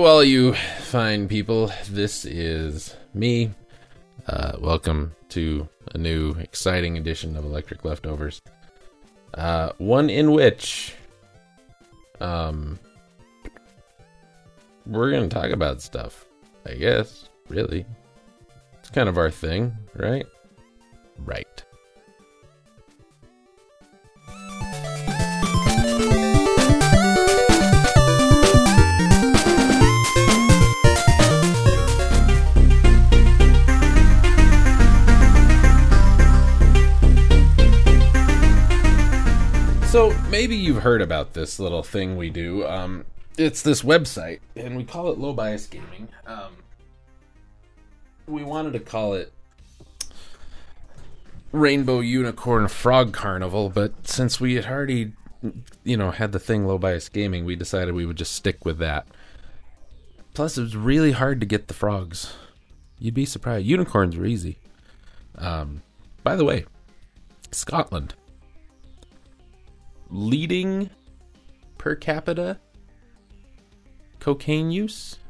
Hello, all you fine people. This is me. Welcome to a new exciting edition of Electric Leftovers. One in which we're going to talk about stuff, I guess, really. It's kind of our thing, right? Right. So, maybe you've heard about this little thing we do. It's this website, and we call it Low Bias Gaming. We wanted to call it Rainbow Unicorn Frog Carnival, but since we had already, had the thing Low Bias Gaming, we decided we would just stick with that. Plus, it was really hard to get the frogs. You'd be surprised. Unicorns were easy. By the way, Scotland. Leading per capita cocaine use,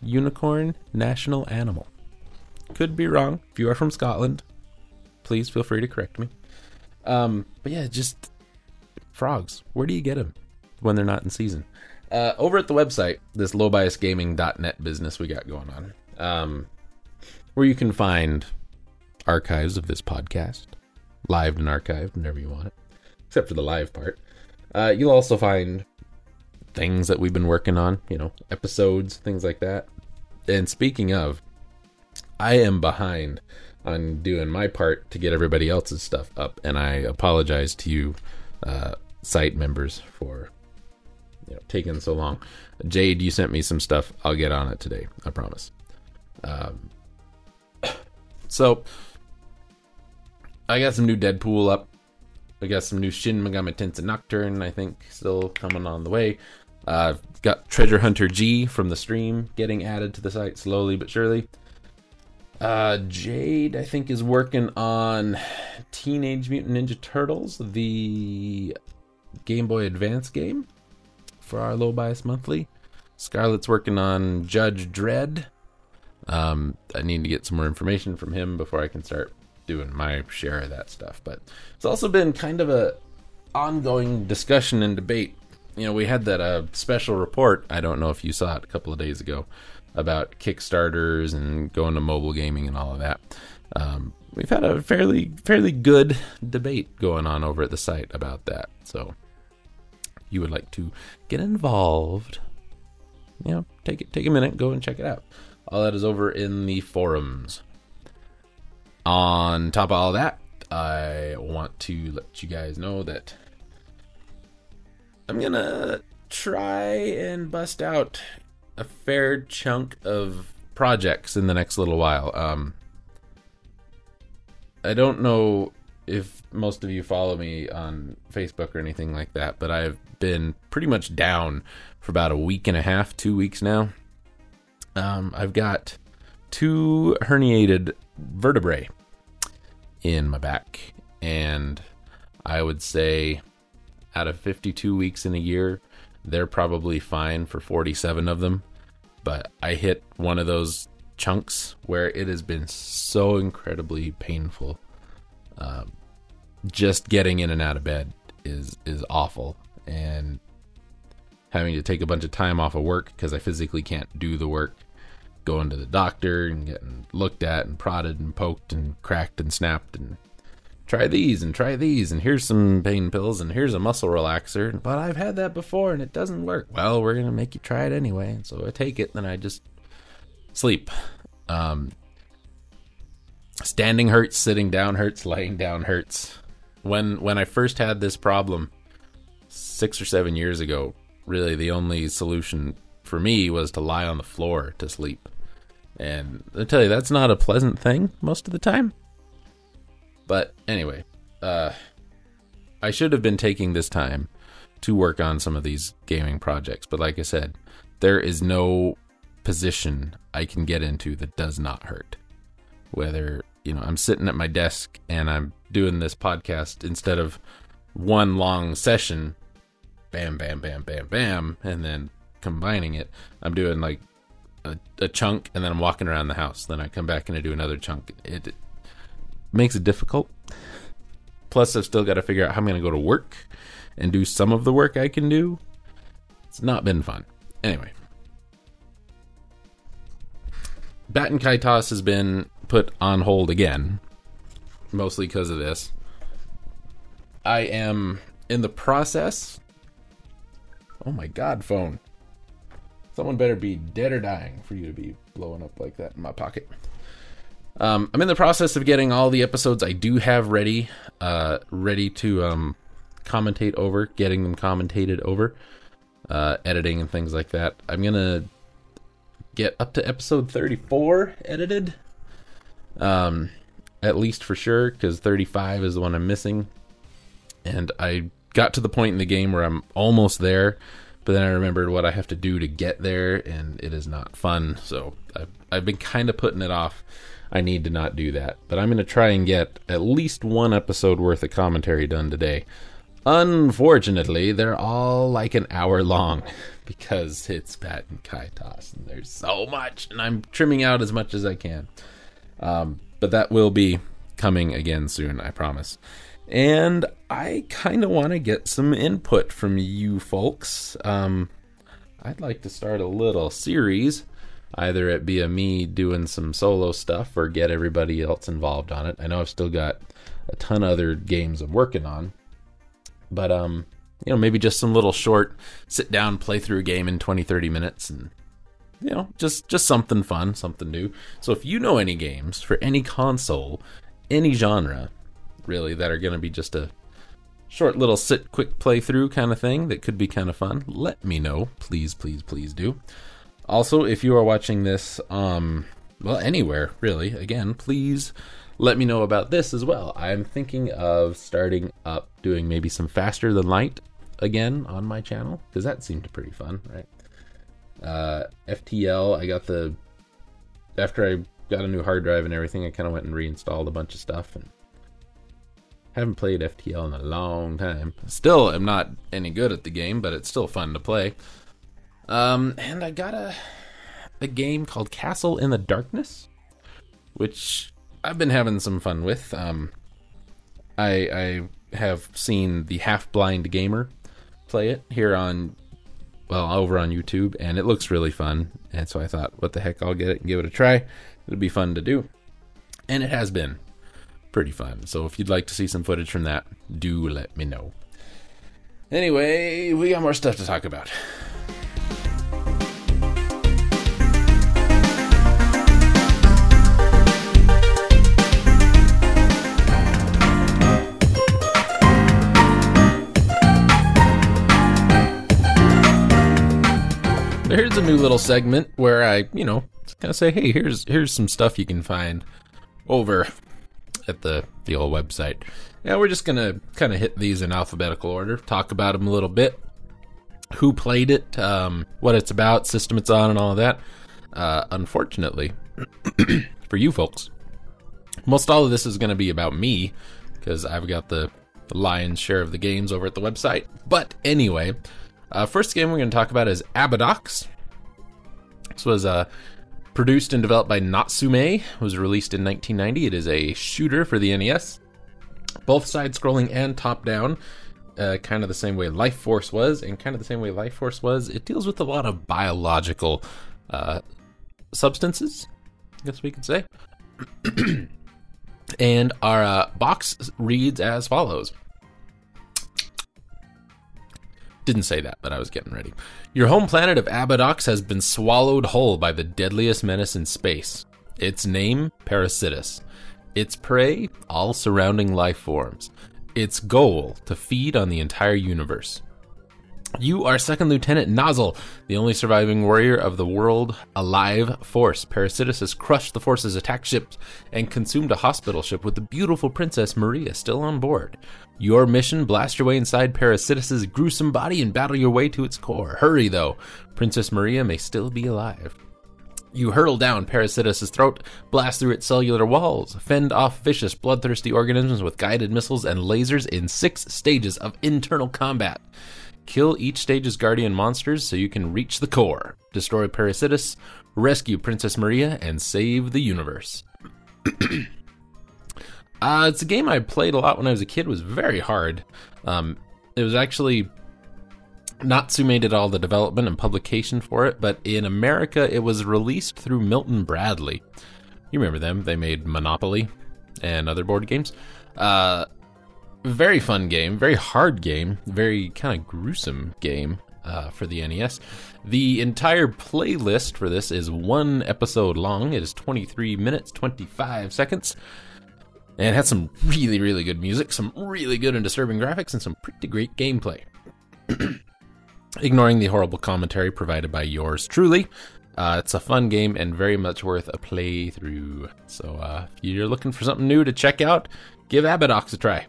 unicorn national animal. Could be wrong. If you are from Scotland, please feel free to correct me. But yeah, just frogs. Where do you get them when they're not in season? Over at the website, this lowbiasgaming.net business we got going on, where you can find archives of this podcast, lived and archived whenever you want it. Except for the live part. You'll also find things that we've been working on, episodes, things like that. And speaking of, I am behind on doing my part to get everybody else's stuff up, and I apologize to you site members for taking so long. Jade, you sent me some stuff. I'll get on it today, I promise. So I got some new Deadpool up. I got some new Shin Megami Tensei Nocturne, I think, still coming on the way. I've got Treasure Hunter G from the stream getting added to the site slowly but surely. Jade, I think, is working on Teenage Mutant Ninja Turtles, the Game Boy Advance game for our Low Bias Monthly. Scarlett's working on Judge Dredd. I need to get some more information from him before I can start doing my share of that stuff, but it's also been kind of a ongoing discussion and debate. We had that special report, I don't know if you saw it, a couple of days ago, about Kickstarters and going to mobile gaming and all of that. We've had a fairly good debate going on over at the site about that, so if you would like to get involved, take a minute, go and check it out. All that is over in the forums. On top of all that, I want to let you guys know that I'm going to try and bust out a fair chunk of projects in the next little while. I don't know if most of you follow me on Facebook or anything like that, but I've been pretty much down for about a week and a half, 2 weeks now. I've got two herniated vertebrae in my back, and I would say out of 52 weeks in a year, they're probably fine for 47 of them, but I hit one of those chunks where it has been so incredibly painful. Just getting in and out of bed is awful, and having to take a bunch of time off of work because I physically can't do the work, going to the doctor and getting looked at and prodded and poked and cracked and snapped and try these and here's some pain pills and here's a muscle relaxer, but I've had that before and it doesn't work. Well, we're gonna make you try it anyway. And so I take it, then I just sleep. Standing hurts, sitting down hurts, laying down hurts. When I first had this problem 6 or 7 years ago, really the only solution for me was to lie on the floor to sleep, and I tell you, that's not a pleasant thing most of the time. But anyway, I should have been taking this time to work on some of these gaming projects, but like I said, there is no position I can get into that does not hurt. Whether I'm sitting at my desk and I'm doing this podcast instead of one long session, bam bam bam bam bam, and then combining it. I'm doing like a chunk, and then I'm walking around the house. Then I come back and I do another chunk. It makes it difficult. Plus, I've still got to figure out how I'm going to go to work and do some of the work I can do. It's not been fun. Anyway. Baton Kaitos has been put on hold again, mostly because of this. I am in the process. Oh my god, phone. Someone better be dead or dying for you to be blowing up like that in my pocket. I'm in the process of getting all the episodes I do have ready to commentate over, getting them commentated over, editing and things like that. I'm going to get up to episode 34 edited, at least for sure, because 35 is the one I'm missing. And I got to the point in the game where I'm almost there, but then I remembered what I have to do to get there, and it is not fun. So I've been kind of putting it off. I need to not do that. But I'm going to try and get at least one episode worth of commentary done today. Unfortunately, they're all like an hour long because it's Baton Kaitos and there's so much, and I'm trimming out as much as I can. But that will be coming again soon, I promise. And I kind of want to get some input from you folks. I'd like to start a little series. Either it be a me doing some solo stuff or get everybody else involved on it. I know I've still got a ton of other games I'm working on. But, you know, maybe just some little short sit-down, play-through game in 20, 30 minutes. And, you know, just something fun, something new. So if you know any games for any console, any genre, really, that are going to be just a short little sit-quick playthrough kind of thing that could be kind of fun, let me know. Please, please, please do. Also, if you are watching this, well, anywhere, really, again, please let me know about this as well. I'm thinking of starting up doing maybe some Faster Than Light again on my channel, because that seemed pretty fun, right? FTL, I got the... After I got a new hard drive and everything, I kind of went and reinstalled a bunch of stuff, and haven't played FTL in a long time. Still, I'm not any good at the game, but it's still fun to play. And I got a game called Castle in the Darkness, which I've been having some fun with. I have seen the Half-Blind Gamer play it here on, well, over on YouTube, and it looks really fun. And so I thought, what the heck, I'll get it and give it a try. It'll be fun to do. And it has been pretty fun. So if you'd like to see some footage from that, do let me know. Anyway, we got more stuff to talk about. Here's a new little segment where I, you know, kind of say, hey, here's some stuff you can find over at the old website. Now we're just going to kind of hit these in alphabetical order, talk about them a little bit, who played it, what it's about, system it's on, and all of that. Unfortunately, for you folks, most all of this is going to be about me, because I've got the lion's share of the games over at the website. But anyway... first game we're going to talk about is Abadox. This was produced and developed by Natsume. It was released in 1990. It is a shooter for the NES. Both side-scrolling and top-down. Kind of the same way Life Force was. And kind of the same way Life Force was, it deals with a lot of biological substances, I guess we could say. And our box reads as follows. Didn't say that, but I was getting ready. Your home planet of Abadox has been swallowed whole by the deadliest menace in space. Its name, Parasitus. Its prey, all surrounding life forms. Its goal, to feed on the entire universe. You are Second Lieutenant Nozzle, the only surviving warrior of the world alive force. Parasitus has crushed the force's attack ships and consumed a hospital ship with the beautiful Princess Maria still on board. Your mission, blast your way inside Parasitus' gruesome body and battle your way to its core. Hurry, though. Princess Maria may still be alive. You hurtle down Parasitus' throat, blast through its cellular walls, fend off vicious, bloodthirsty organisms with guided missiles and lasers in 6 stages of internal combat. Kill each stage's guardian monsters so you can reach the core. Destroy Parasitus, rescue Princess Maria, and save the universe. It's a game I played a lot when I was a kid. It was very hard. It was actually... Natsume did all the development and publication for it, but in America, it was released through Milton Bradley. You remember them. They made Monopoly and other board games. Very fun game, very hard game, very kind of gruesome game for the NES. The entire playlist for this is one episode long. It is 23 minutes, 25 seconds. And it had some really, really good music, some really good and disturbing graphics, and some pretty great gameplay. Ignoring the horrible commentary provided by yours truly, it's a fun game and very much worth a playthrough. So if you're looking for something new to check out, give Abadox a try.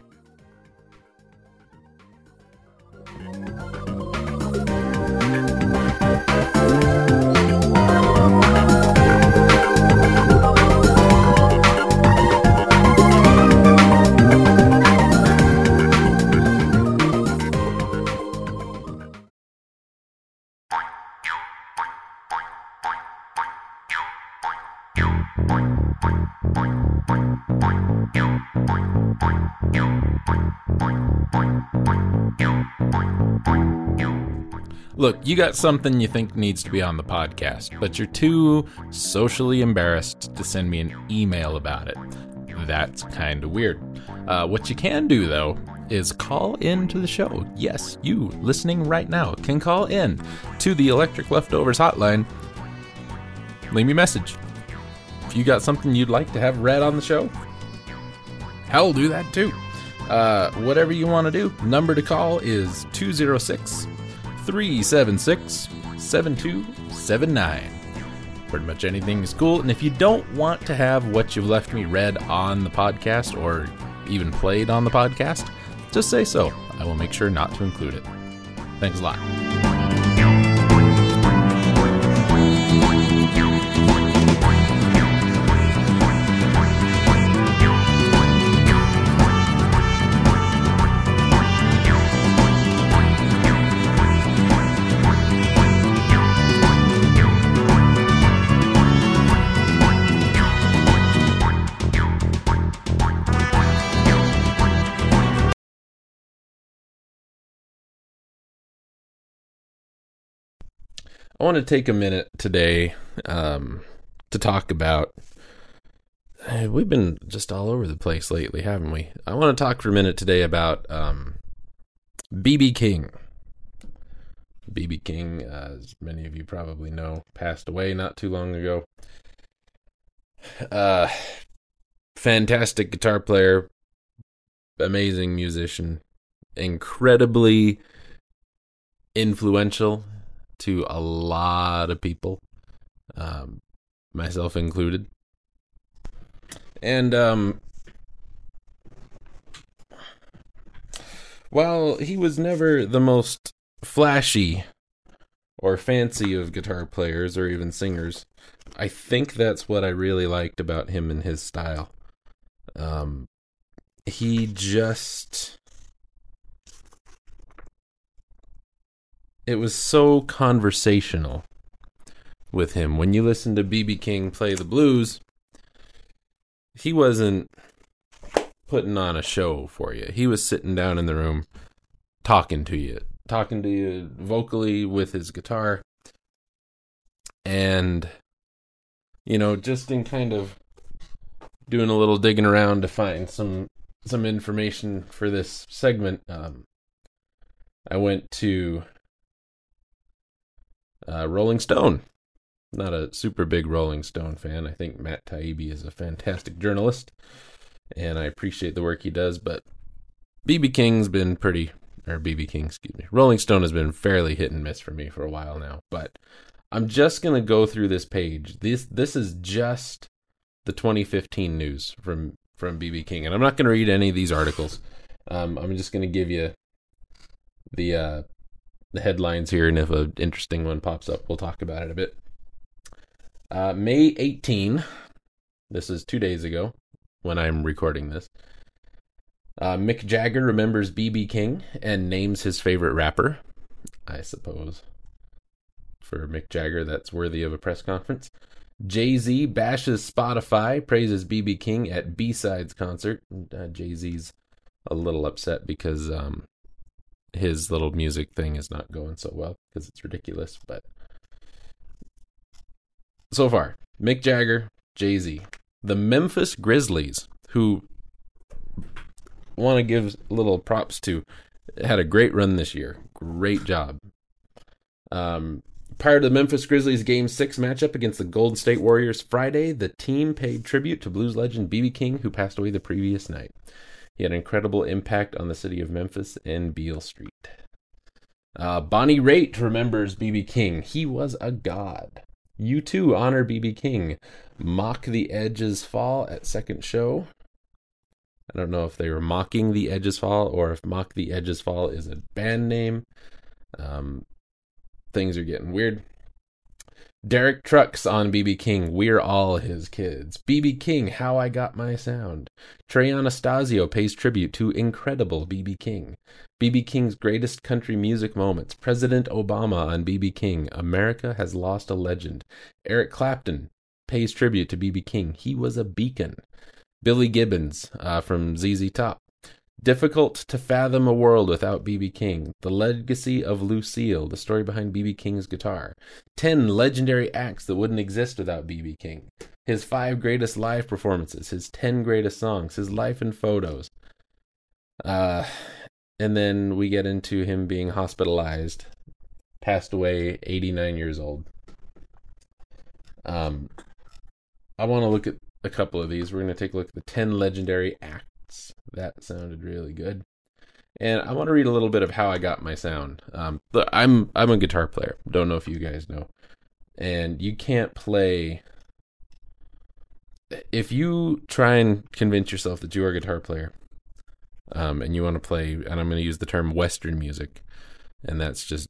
Look, you got something you think needs to be on the podcast, but you're too socially embarrassed to send me an email about it. That's kind of weird. What you can do, though, is call in to the show. Yes, you listening right now can call in to the Electric Leftovers hotline. Leave me a message. If you got something you'd like to have read on the show, hell, do that too. Whatever you want to do, number to call is 206-376-7279. Pretty much anything is cool. And if you don't want to have what you've left me read on the podcast or even played on the podcast, just say so. I will make sure not to include it. Thanks a lot. I want to take a minute today to talk about, we've been just all over the place lately, haven't we? I want to talk for a minute today about B.B. King. B.B. King, as many of you probably know, passed away not too long ago. Fantastic guitar player, amazing musician, incredibly influential to a lot of people, myself included. And while he was never the most flashy or fancy of guitar players or even singers, I think that's what I really liked about him and his style. He just... It was so conversational with him. When you listen to B.B. King play the blues, he wasn't putting on a show for you. He was sitting down in the room talking to you vocally with his guitar. And, you know, just in kind of doing a little digging around to find some information for this segment, I went to... Rolling Stone. Not a super big Rolling Stone fan. I think Matt Taibbi is a fantastic journalist, and I appreciate the work he does, but Rolling Stone has been fairly hit and miss for me for a while now, but I'm just going to go through this page. This is just the 2015 news from B.B. King, and I'm not going to read any of these articles. I'm just going to give you the headlines here, and if an interesting one pops up, we'll talk about it a bit. May 18, this is 2 days ago when I'm recording this, Mick Jagger remembers B.B. King and names his favorite rapper. I suppose, for Mick Jagger that's worthy of a press conference. Jay-Z bashes Spotify, praises B.B. King at B-Sides concert. Jay-Z's a little upset because his little music thing is not going so well because it's ridiculous. But so far, Mick Jagger, Jay-Z. The Memphis Grizzlies, who want to give little props to, had a great run this year. Great job. Prior to the Memphis Grizzlies Game 6 matchup against the Golden State Warriors Friday, the team paid tribute to blues legend B.B. King, who passed away the previous night. He had an incredible impact on the city of Memphis and Beale Street. Bonnie Raitt remembers B.B. King. He was a god. You too honor B.B. King. Mock the Edge's fall at second show. I don't know if they were mocking the Edge's fall or if Mock the Edge's fall is a band name. Things are getting weird. Derek Trucks on B.B. King. We're all his kids. B.B. King, How I Got My Sound. Trey Anastasio pays tribute to incredible B.B. King. B.B. King's greatest country music moments. President Obama on B.B. King. America has lost a legend. Eric Clapton pays tribute to B.B. King. He was a beacon. Billy Gibbons from ZZ Top. Difficult to fathom a world without B.B. King. The legacy of Lucille, the story behind B.B. King's guitar. 10 legendary acts that wouldn't exist without B.B. King. His 5 greatest live performances. His 10 greatest songs. His life and photos. And then we get into him being hospitalized. Passed away, 89 years old. I want to look at a couple of these. We're going to take a look at the 10 legendary acts. That sounded really good. And I want to read a little bit of How I Got My Sound. I'm a guitar player. Don't know if you guys know. And you can't play... If you try and convince yourself that you are a guitar player, and you want to play, and I'm going to use the term Western music, and that's just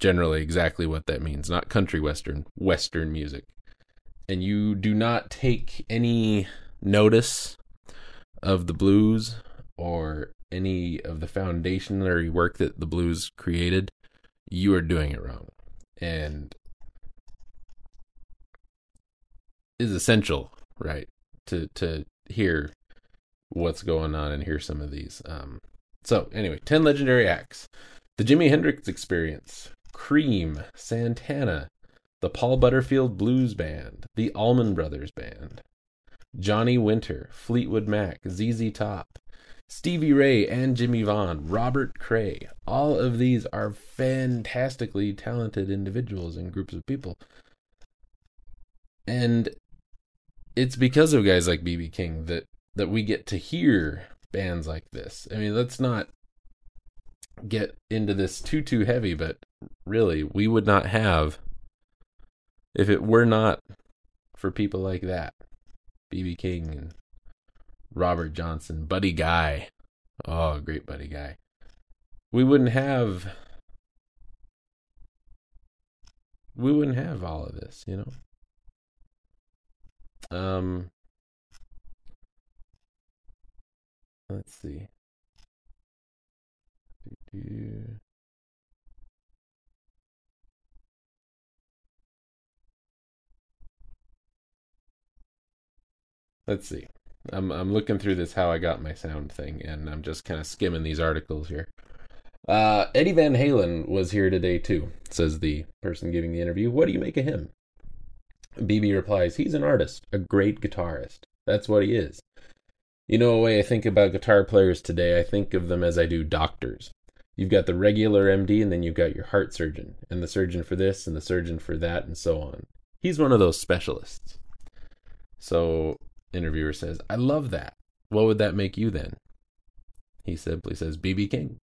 generally exactly what that means. Not country Western, Western music. And you do not take any notice of the blues or any of the foundationary work that the blues created, you are doing it wrong. And it is essential, right, to hear what's going on and hear some of these. So anyway, 10 legendary acts. The Jimi Hendrix Experience, Cream, Santana, the Paul Butterfield Blues Band, the Allman Brothers Band, Johnny Winter, Fleetwood Mac, ZZ Top, Stevie Ray and Jimmy Vaughn, Robert Cray. All of these are fantastically talented individuals and groups of people. And it's because of guys like B.B. King that we get to hear bands like this. I mean, let's not get into this too heavy, but really, we would not have, if it were not for people like that. B.B. King and Robert Johnson. Buddy Guy. Oh, great Buddy Guy. We wouldn't have all of this, you know? Let's see. Let's see. I'm looking through this How I Got My Sound thing, and I'm just kind of skimming these articles here. Eddie Van Halen was here today, too, says the person giving the interview. What do you make of him? B.B. replies, he's an artist, a great guitarist. That's what he is. You know, a way I think about guitar players today, I think of them as I do doctors. You've got the regular MD, and then you've got your heart surgeon, and the surgeon for this, and the surgeon for that, and so on. He's one of those specialists. So... Interviewer says, I love that. What would that make you then? He simply says, B.B. King.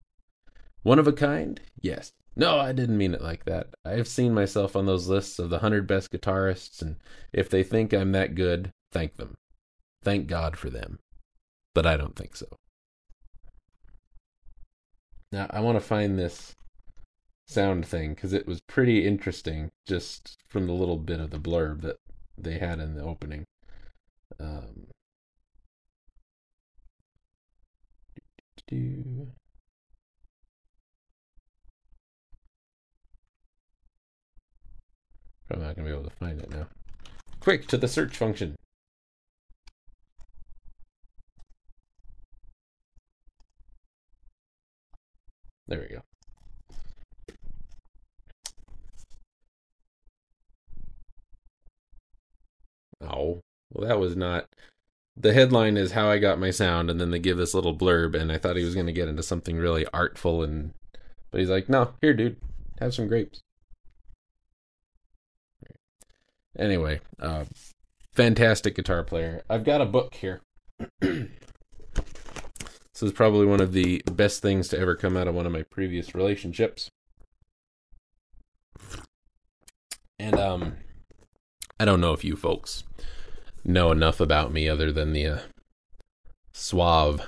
One of a kind? Yes. No, I didn't mean it like that. I've seen myself on those lists of the 100 best guitarists, and if they think I'm that good, thank them. Thank God for them. But I don't think so. Now, I want to find this sound thing, because it was pretty interesting, just from the little bit of the blurb that they had in the opening. I'm not going to be able to find it now. Quick, to the search function. There we go. Oh, well, that was not... The headline is How I Got My Sound, and then they give this little blurb, and I thought he was going to get into something really artful, and but he's like, no, here, dude, have some grapes. Anyway, fantastic guitar player. I've got a book here. This is probably one of the best things to ever come out of one of my previous relationships. And I don't know if you folks know enough about me other than the suave,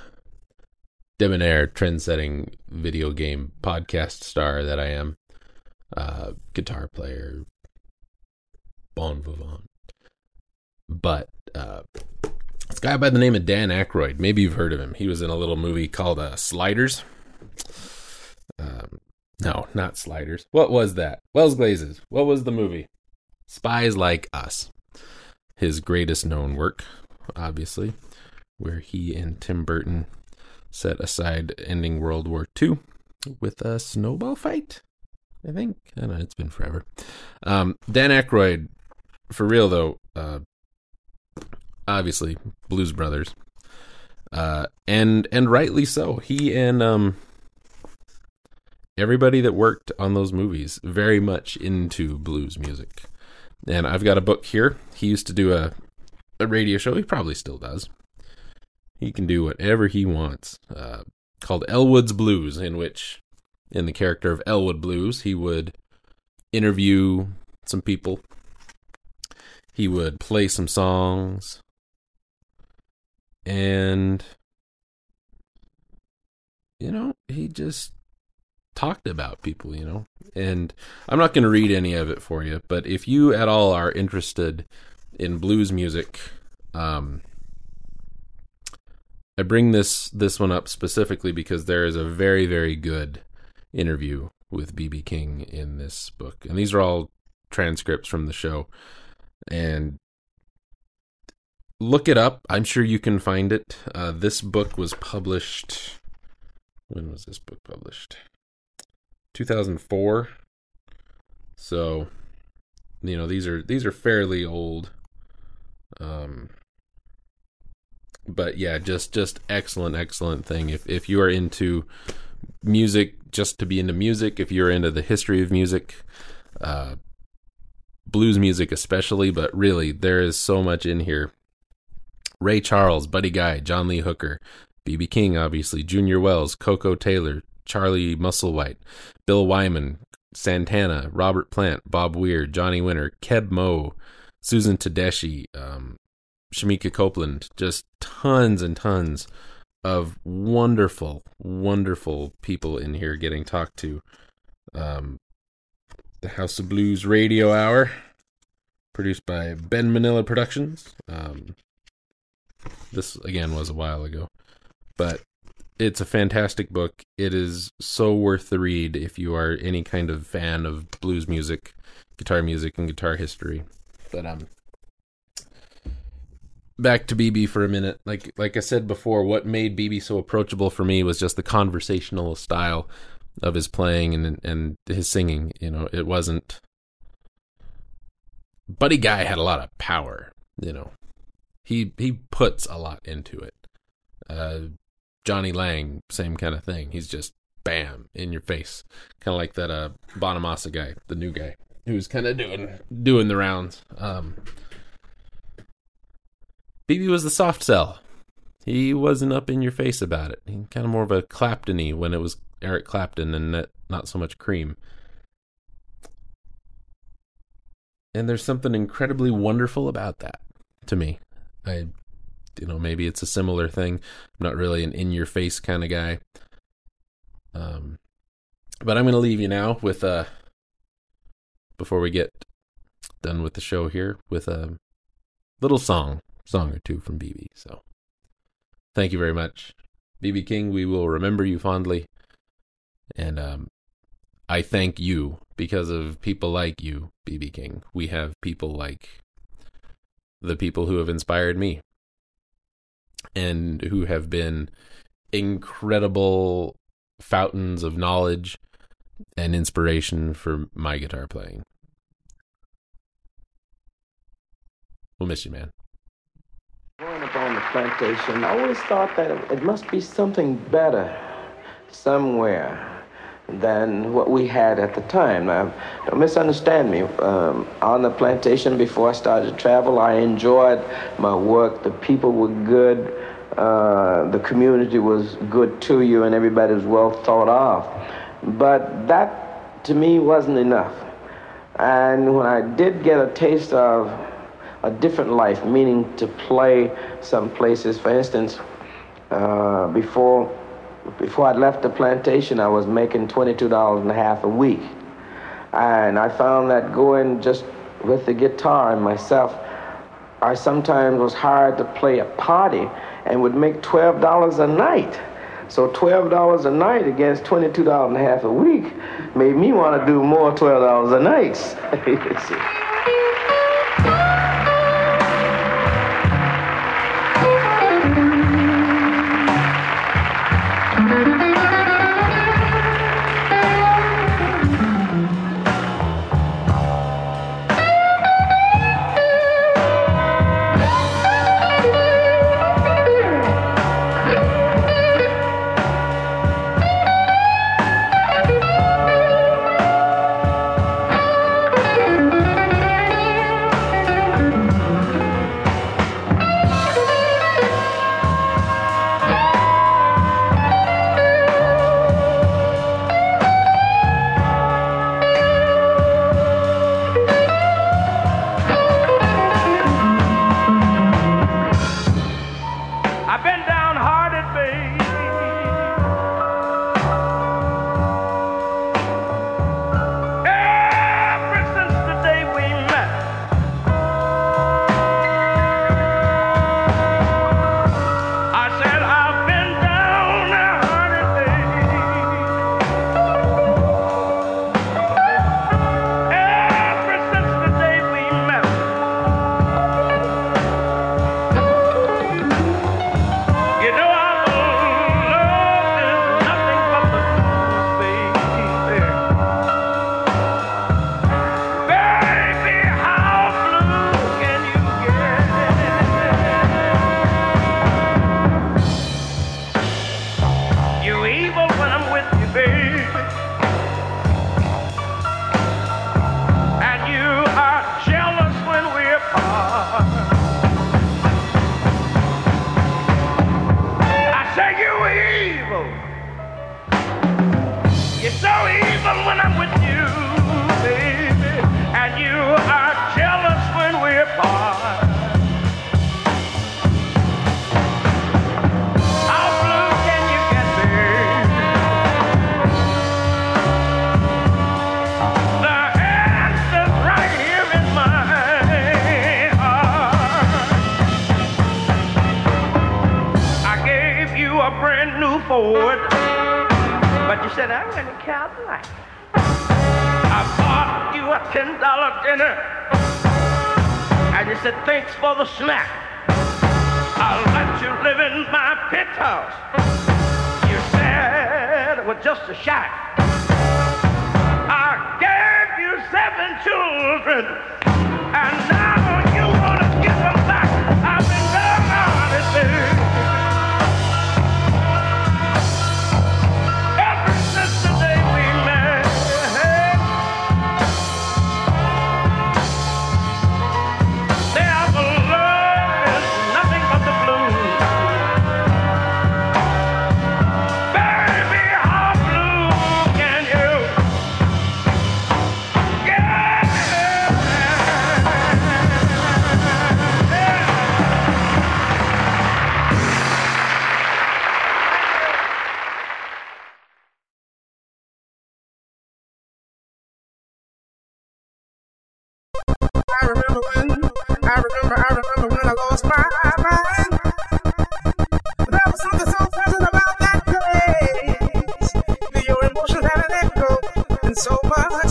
debonair, trend-setting video game podcast star that I am. Guitar player, bon vivant. But this guy by the name of Dan Aykroyd, maybe you've heard of him. He was in a little movie called Sliders. No, not Sliders. What was that? Wells Glazes. What was the movie? Spies Like Us. His greatest known work, obviously, where he and Tim Burton set aside ending World War II with a snowball fight, I think. I don't know, it's been forever. Dan Aykroyd, for real though, obviously, Blues Brothers, and rightly so. He and everybody that worked on those movies very much into blues music. And I've got a book here. He used to do a radio show. He probably still does. He can do whatever he wants. Called Elwood's Blues, in which, in the character of Elwood Blues, he would interview some people. He would play some songs. And, you know, he just talked about people, you know. And I'm not going to read any of it for you, but if you at all are interested in blues music, I bring this one up specifically because there is a very, very good interview with B.B. King in this book. And these are all transcripts from the show. And look it up. I'm sure you can find it. This book was published... When was this book published? 2004. So, you know, these are fairly old. But yeah, just excellent thing. If you are into music, just to be into music, if you're into the history of music, blues music especially, but really there is so much in here. Ray Charles, Buddy Guy, John Lee Hooker, B.B. King, obviously, Junior Wells, Coco Taylor, Charlie Musselwhite, Bill Wyman, Santana, Robert Plant, Bob Weir, Johnny Winter, Keb Mo, Susan Tedeschi, Shamika Copeland, just tons and tons of wonderful people in here getting talked to. The House of Blues Radio Hour, produced by Ben Manila Productions. This, again, was a while ago, but it's a fantastic book. It is so worth the read if you are any kind of fan of blues music, and guitar history. But back to BB for a minute. Like I said before, what made BB so approachable for me was just the conversational style of his playing and his singing. You know, it wasn't... Buddy Guy had a lot of power, you know. He puts a lot into it. Johnny Lang, same kind of thing. He's just, bam, in your face. Kind of like that Bonamassa guy, the new guy, who's kind of doing the rounds. BB was the soft sell. He wasn't up in your face about it. He kind of more of a Clapton-y when it was Eric Clapton and not so much Cream. And there's something incredibly wonderful about that to me. You know, maybe it's a similar thing. I'm not really an in-your-face kind of guy. But I'm going to leave you now with, before we get done with the show here, with a little song or two from BB. So, thank you very much. BB King, we will remember you fondly. And I thank you because of people like you, B.B. King. We have people like the people who have inspired me and who have been incredible fountains of knowledge and inspiration for my guitar playing. We'll miss you, man. Growing up on the plantation, I always thought that it must be something better somewhere than what we had at the time. Now, don't misunderstand me. On the plantation, before I started to travel, I enjoyed my work. The people were good. The community was good to you, and everybody was well thought of. But that, to me, wasn't enough. And when I did get a taste of a different life, meaning to play some places, for instance, before I left the plantation, I was making $22.50 a week. And I found that going just with the guitar and myself, I sometimes was hired to play a party and would make $12 a night. So $12 a night against $22.50 a week made me want to do more $12 a night.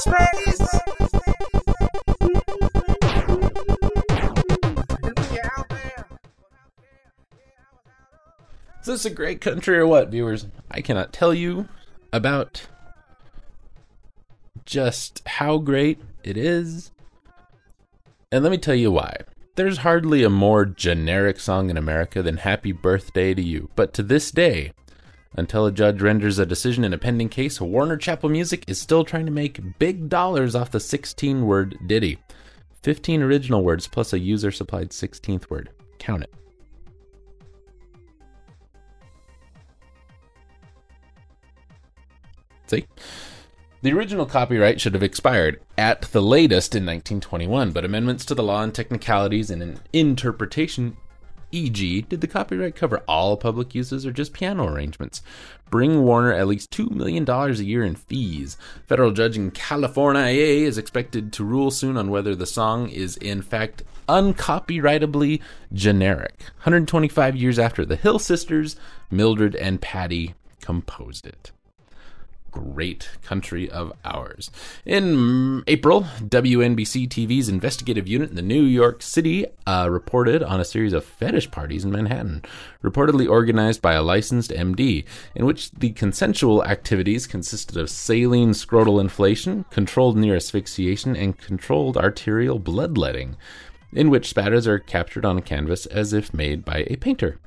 Space. Is this a great country or what, viewers? I cannot tell you about just how great it is. And let me tell you why. There's hardly a more generic song in America than Happy Birthday to You. But to this day, until a judge renders a decision in a pending case, Warner Chappell Music is still trying to make big dollars off the 16-word ditty. 15 original words plus a user-supplied 16th word. Count it. See? The original copyright should have expired at the latest in 1921, but amendments to the law and technicalities and an interpretation, e.g., did the copyright cover all public uses or just piano arrangements? Bring Warner at least $2 million a year in fees. Federal judge in California is expected to rule soon on whether the song is in fact uncopyrightably generic. 125 years after the Hill Sisters, Mildred and Patty composed it. Great country of ours. In April, WNBC TV's investigative unit in the New York City reported on a series of fetish parties in Manhattan, reportedly organized by a licensed MD, in which the consensual activities consisted of saline scrotal inflation, controlled near asphyxiation, and controlled arterial bloodletting, in which spatters are captured on a canvas as if made by a painter.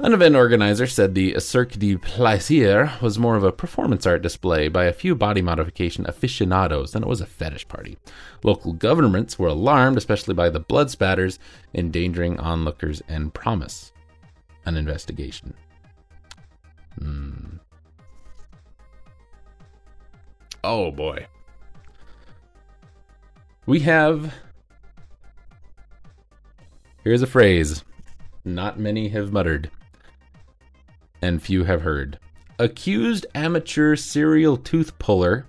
An event organizer said the Cirque du Plaisir was more of a performance art display by a few body modification aficionados than it was a fetish party. Local governments were alarmed, especially by the blood spatters, endangering onlookers and promise an investigation. Oh boy. We have... Here's a phrase not many have muttered. And few have heard. Accused amateur serial tooth puller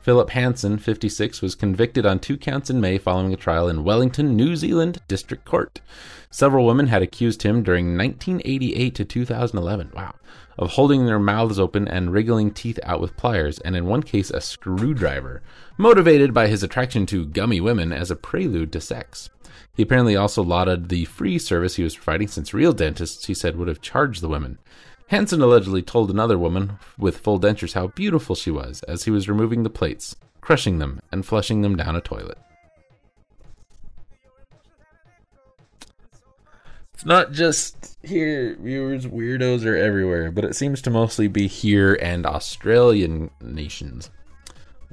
Philip Hansen, 56, was convicted on 2 counts in May following a trial in Wellington, New Zealand District Court. Several women had accused him during 1988 to 2011, of holding their mouths open and wriggling teeth out with pliers, and in one case a screwdriver, motivated by his attraction to gummy women as a prelude to sex. He apparently also lauded the free service he was providing, since real dentists, he said, would have charged the women. Hansen allegedly told another woman with full dentures how beautiful she was as he was removing the plates, crushing them, and flushing them down a toilet. It's not just here, viewers. Weirdos are everywhere, but it seems to mostly be here and Australian nations.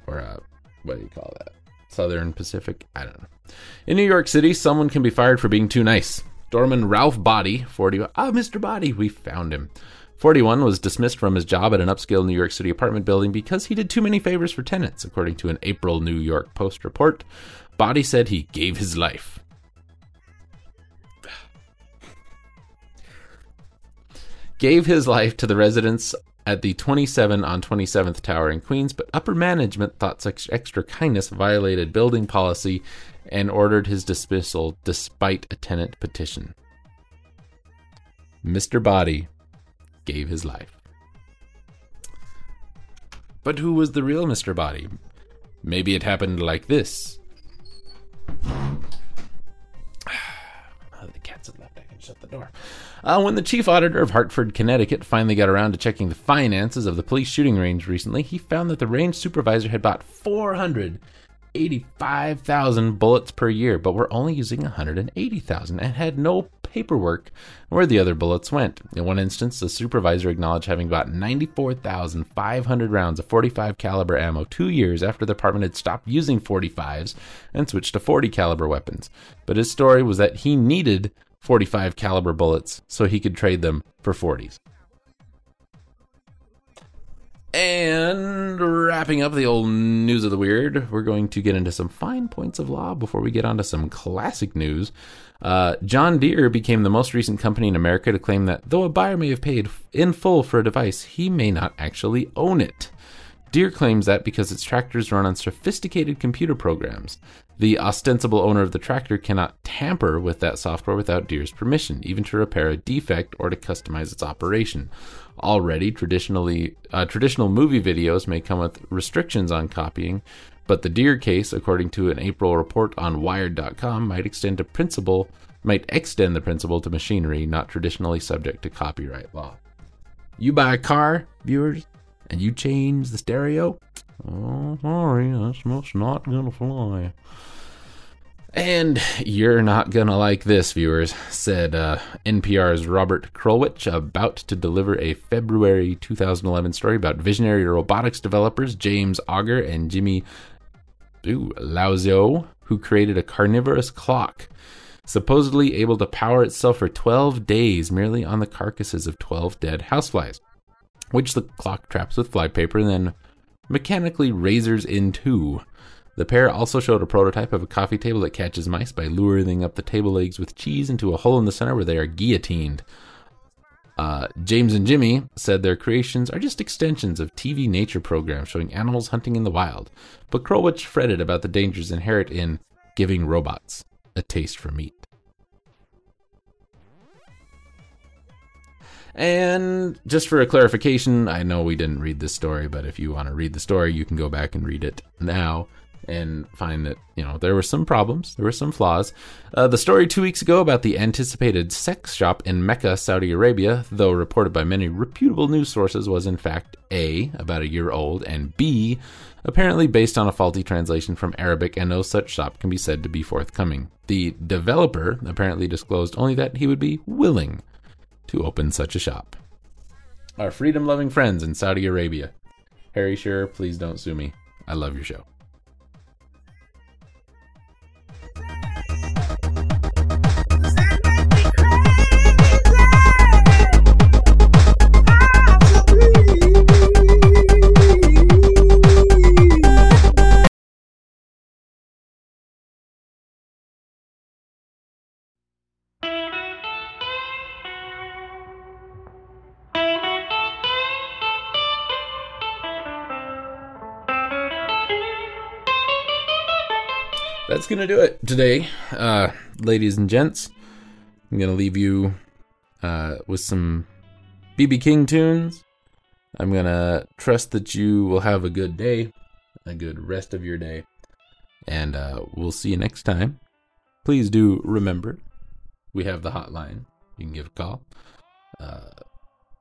Or, what do you call that? Southern Pacific? I don't know. In New York City, someone can be fired for being too nice. Doorman Ralph Boddy, 41. Mr. Boddy, we found him. 41 was dismissed from his job at an upscale New York City apartment building because he did too many favors for tenants, according to an April New York Post report. Boddy said he gave his life. Gave his life to the residents at the 27 on 27th Tower in Queens, but upper management thought such extra kindness violated building policy and ordered his dismissal despite a tenant petition. Mr. Boddy gave his life. But who was the real Mr. Boddy? Maybe it happened like this. The cats have left. I can shut the door. When the chief auditor of Hartford, Connecticut finally got around to checking the finances of the police shooting range recently, he found that the range supervisor had bought 485,000 bullets per year, but were only using 180,000 and had no paperwork where the other bullets went. In one instance, the supervisor acknowledged having bought 94,500 rounds of 45 caliber ammo 2 years after the department had stopped using 45s and switched to 40 caliber weapons. But his story was that he needed 45 caliber bullets so he could trade them for 40s. And wrapping up the old news of the weird, we're going to get into some fine points of law before we get onto some classic news. John Deere became the most recent company in America to claim that though a buyer may have paid in full for a device, he may not actually own it. Deere claims that because its tractors run on sophisticated computer programs, the ostensible owner of the tractor cannot tamper with that software without Deere's permission, even to repair a defect or to customize its operation. Already, traditional movie videos may come with restrictions on copying, but the Deere case, according to an April report on Wired.com, might extend to principal might extend the principle to machinery not traditionally subject to copyright law. You buy a car, viewers, and you change the stereo? Oh, sorry, that's not gonna fly. And you're not gonna like this, viewers, said NPR's Robert Krulwich, about to deliver a February 2011 story about visionary robotics developers James Auger and Jimmy Lauzio, who created a carnivorous clock, supposedly able to power itself for 12 days merely on the carcasses of 12 dead houseflies, which the clock traps with flypaper and then mechanically razors in two. The pair also showed a prototype of a coffee table that catches mice by luring up the table legs with cheese into a hole in the center where they are guillotined. James and Jimmy said their creations are just extensions of TV nature programs showing animals hunting in the wild, but Krulwich fretted about the dangers inherent in giving robots a taste for meat. And just for a clarification, I know we didn't read this story, but if you want to read the story, you can go back and read it now and find that, you know, there were some problems, there were some flaws. The story 2 weeks ago about the anticipated sex shop in Mecca, Saudi Arabia, though reported by many reputable news sources, was in fact A, about a year old, and B, apparently based on a faulty translation from Arabic, and no such shop can be said to be forthcoming. The developer apparently disclosed only that he would be willing to open such a shop. Our freedom-loving friends in Saudi Arabia. Harry Shearer, please don't sue me. I love your show. That's going to do it today, ladies and gents. I'm going to leave you with some B.B. King tunes. I'm going to trust that you will have a good day, a good rest of your day, and we'll see you next time. Please do remember, we have the hotline. You can give a call.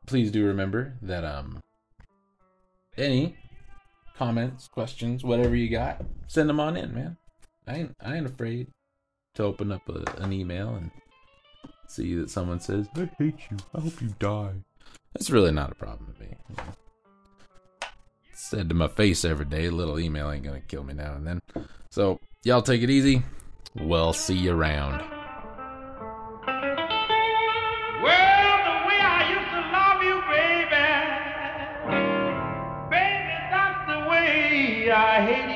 Please do remember that any comments, questions, whatever you got, send them on in, man. I ain't afraid to open up an email and see that someone says, I hate you, I hope you die. That's really not a problem to me. You know? It's said to my face every day, a little email ain't gonna kill me now and then. So, y'all take it easy. We'll see you around. Well, the way I used to love you, baby. Baby, that's the way I hate you.